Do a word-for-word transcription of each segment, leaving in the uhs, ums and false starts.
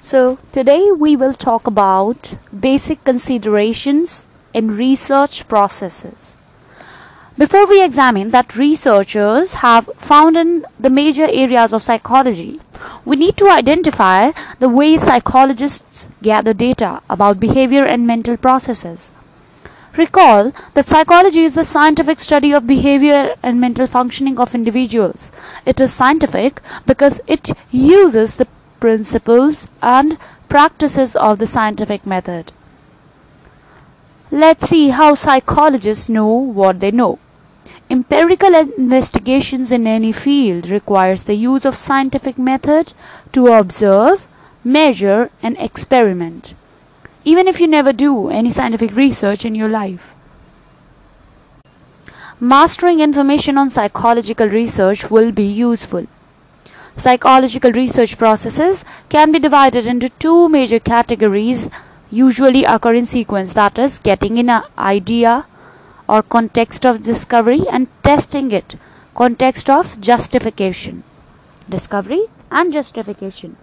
So today we will talk about basic considerations in research processes. Before we examine that researchers have found in the major areas of psychology, we need to identify the ways psychologists gather data about behavior and mental processes. Recall that psychology is the scientific study of behavior and mental functioning of individuals. It is scientific because it uses the principles and practices of the scientific method. Let's see how psychologists know what they know. Empirical investigations in any field requires the use of scientific method to observe, measure, and experiment, even if you never do any scientific research in your life. Mastering information on psychological research will be useful. Psychological research processes can be divided into two major categories, usually occur in sequence, that is, getting in an idea or context of discovery and testing it, context of justification, discovery and justification,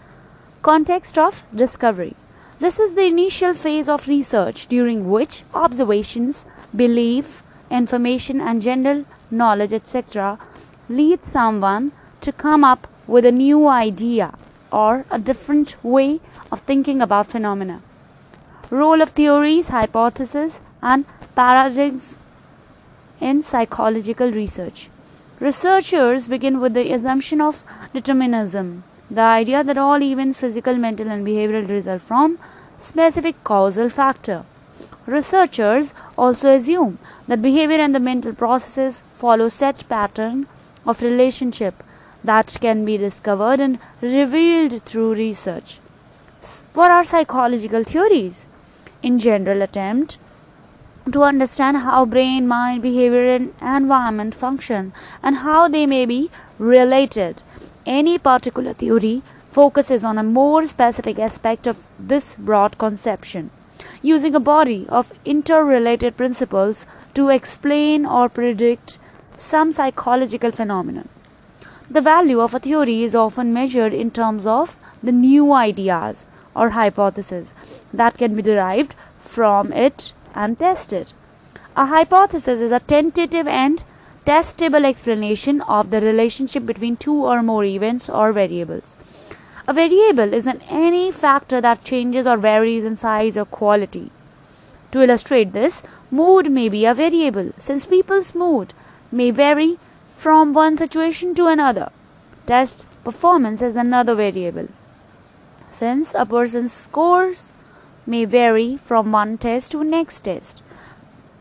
context of discovery. This is the initial phase of research during which observations, belief, information and general knowledge, et cetera lead someone to come up with a new idea or a different way of thinking about phenomena. Role of theories, hypotheses, and paradigms in psychological research. Researchers begin with the assumption of determinism, the idea that all events, physical, mental, and behavioral, result from specific causal factor. Researchers also assume that behavior and the mental processes follow set pattern of relationship that can be discovered and revealed through research. What are psychological theories? In general, attempt to understand how brain, mind, behavior, and environment function and how they may be related. Any particular theory focuses on a more specific aspect of this broad conception, using a body of interrelated principles to explain or predict some psychological phenomenon. The value of a theory is often measured in terms of the new ideas or hypotheses that can be derived from it and tested. A hypothesis is a tentative and testable explanation of the relationship between two or more events or variables. A variable is an any factor that changes or varies in size or quality. To illustrate this, mood may be a variable since people's mood may vary from one situation to another. Test performance is another variable since a person's scores may vary from one test to next test.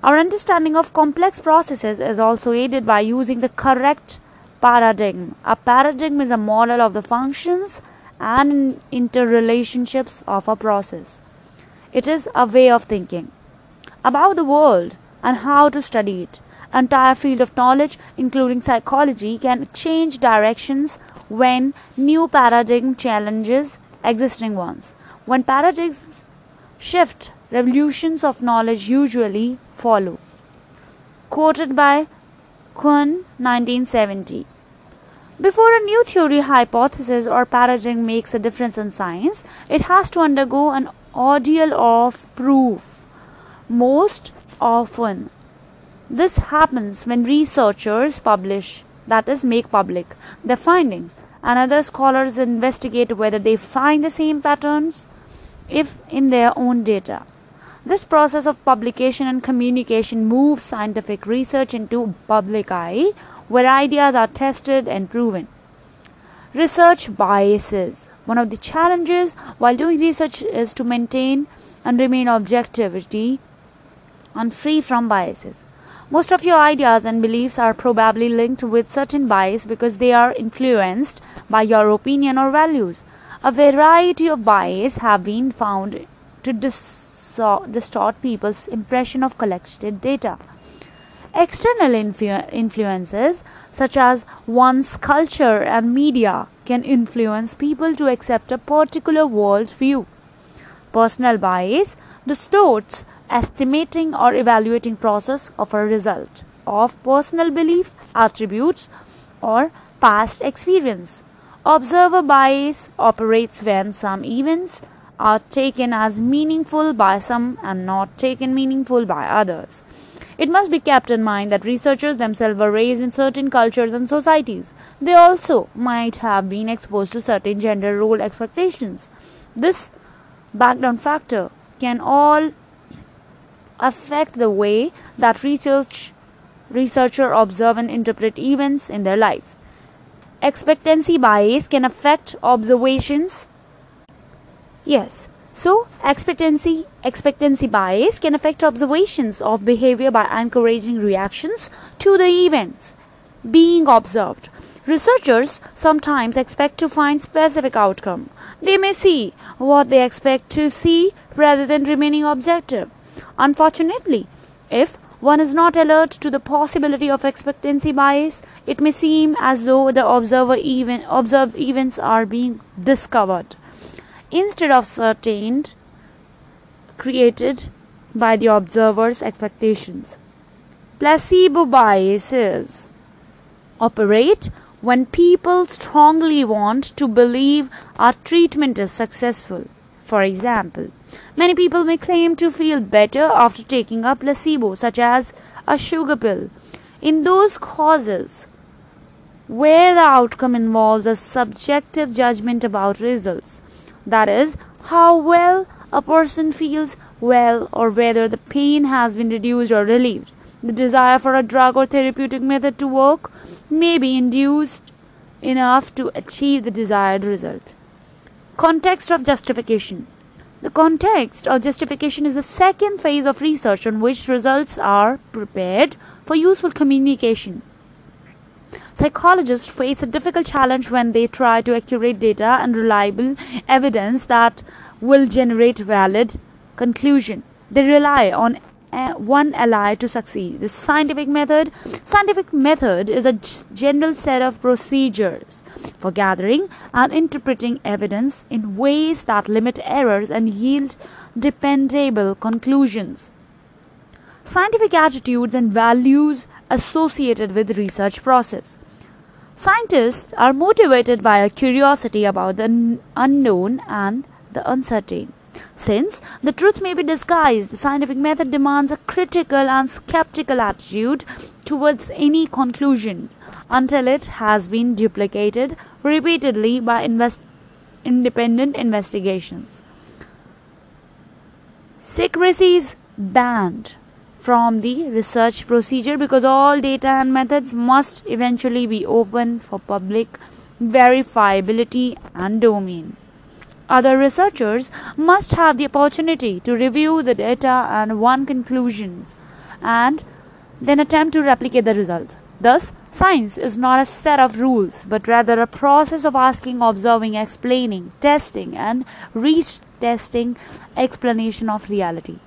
Our understanding of complex processes is also aided by using the correct paradigm. A paradigm is a model of the functions and interrelationships of a process. It is a way of thinking about the world and how to study it. Entire field of knowledge, including psychology, can change directions when new paradigm challenges existing ones. When paradigms shift, revolutions of knowledge usually follow. Quoted by Kuhn, nineteen seventy. Before a new theory, hypothesis, or paradigm makes a difference in science, it has to undergo an ordeal of proof. Most often, this happens when researchers publish, that is, make public, their findings, and other scholars investigate whether they find the same patterns if in their own data. This process of publication and communication moves scientific research into public eye, where ideas are tested and proven. Research biases. One of the challenges while doing research is to maintain and remain objectivity and free from biases. Most of your ideas and beliefs are probably linked with certain bias because they are influenced by your opinion or values. A variety of biases have been found to distort people's impression of collected data. External influ- influences such as one's culture and media can influence people to accept a particular world view. Personal bias distorts estimating or evaluating process of a result of personal belief, attributes, or past experience. Observer bias operates when some events are taken as meaningful by some and not taken meaningful by others. It must be kept in mind that researchers themselves were raised in certain cultures and societies. They also might have been exposed to certain gender role expectations. This background factor can all affect the way that research researchers observe and interpret events in their lives. Expectancy bias can affect observations. Yes, so expectancy expectancy bias can affect observations of behavior by encouraging reactions to the events being observed. Researchers sometimes expect to find specific outcome. They may see what they expect to see rather than remaining objective. Unfortunately, if one is not alert to the possibility of expectancy bias, it may seem as though the observer even observed events are being discovered instead of ascertained, created by the observer's expectations. Placebo biases operate when people strongly want to believe our treatment is successful. For example, many people may claim to feel better after taking a placebo, such as a sugar pill. In those causes where the outcome involves a subjective judgment about results, that is, how well a person feels well or whether the pain has been reduced or relieved, the desire for a drug or therapeutic method to work may be induced enough to achieve the desired result. Context of justification. The context of justification is the second phase of research in which results are prepared for useful communication. Psychologists face a difficult challenge when they try to accurate data and reliable evidence that will generate valid conclusion. They rely on one ally to succeed. The scientific method. Scientific method is a general set of procedures for gathering and interpreting evidence in ways that limit errors and yield dependable conclusions. Scientific attitudes and values associated with the research process. Scientists are motivated by a curiosity about the unknown and the uncertain. Since the truth may be disguised, the scientific method demands a critical and skeptical attitude towards any conclusion until it has been duplicated repeatedly by invest- independent investigations. Secrecy is banned from the research procedure because all data and methods must eventually be open for public verifiability and domain. Other researchers must have the opportunity to review the data and one conclusions and then attempt to replicate the result. Thus, science is not a set of rules but rather a process of asking, observing, explaining, testing and retesting explanation of reality.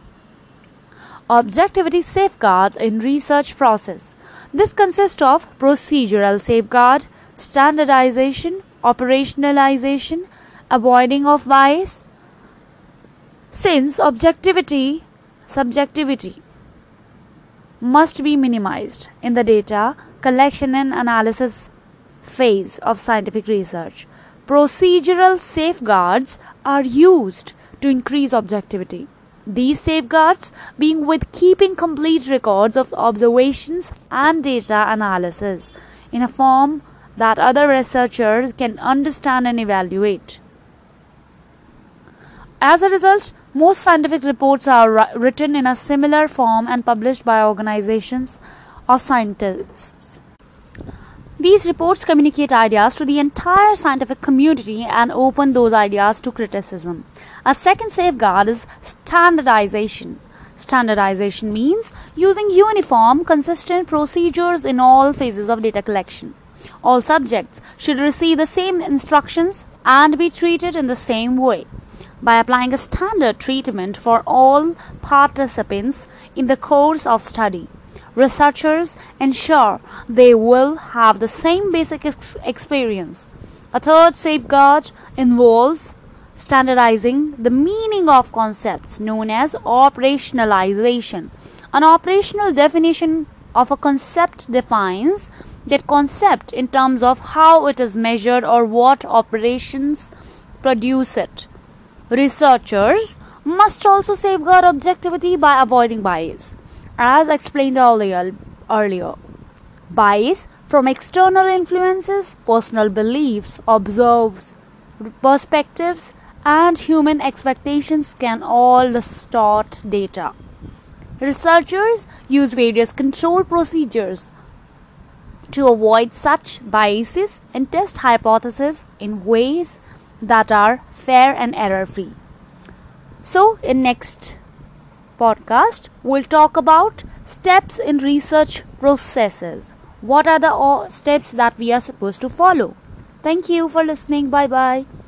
Objectivity safeguard in research process. This consists of procedural safeguard, standardization, operationalization, avoiding of bias. Since objectivity, subjectivity must be minimized in the data collection and analysis phase of scientific research, procedural safeguards are used to increase objectivity. These safeguards being with keeping complete records of observations and data analysis in a form that other researchers can understand and evaluate. As a result, most scientific reports are written in a similar form and published by organizations of scientists. These reports communicate ideas to the entire scientific community and open those ideas to criticism. A second safeguard is standardization. Standardization means using uniform, consistent procedures in all phases of data collection. All subjects should receive the same instructions and be treated in the same way. By applying a standard treatment for all participants in the course of study, researchers ensure they will have the same basic ex- experience. A third safeguard involves standardizing the meaning of concepts known as operationalization. An operational definition of a concept defines that concept in terms of how it is measured or what operations produce it. Researchers must also safeguard objectivity by avoiding bias. As explained earlier, earlier, bias from external influences, personal beliefs, observes, perspectives, and human expectations can all distort data. Researchers use various control procedures to avoid such biases and test hypotheses in ways that are fair and error-free. So, in next podcast, we'll talk about steps in research processes. What are the steps that we are supposed to follow? Thank you for listening. Bye-bye.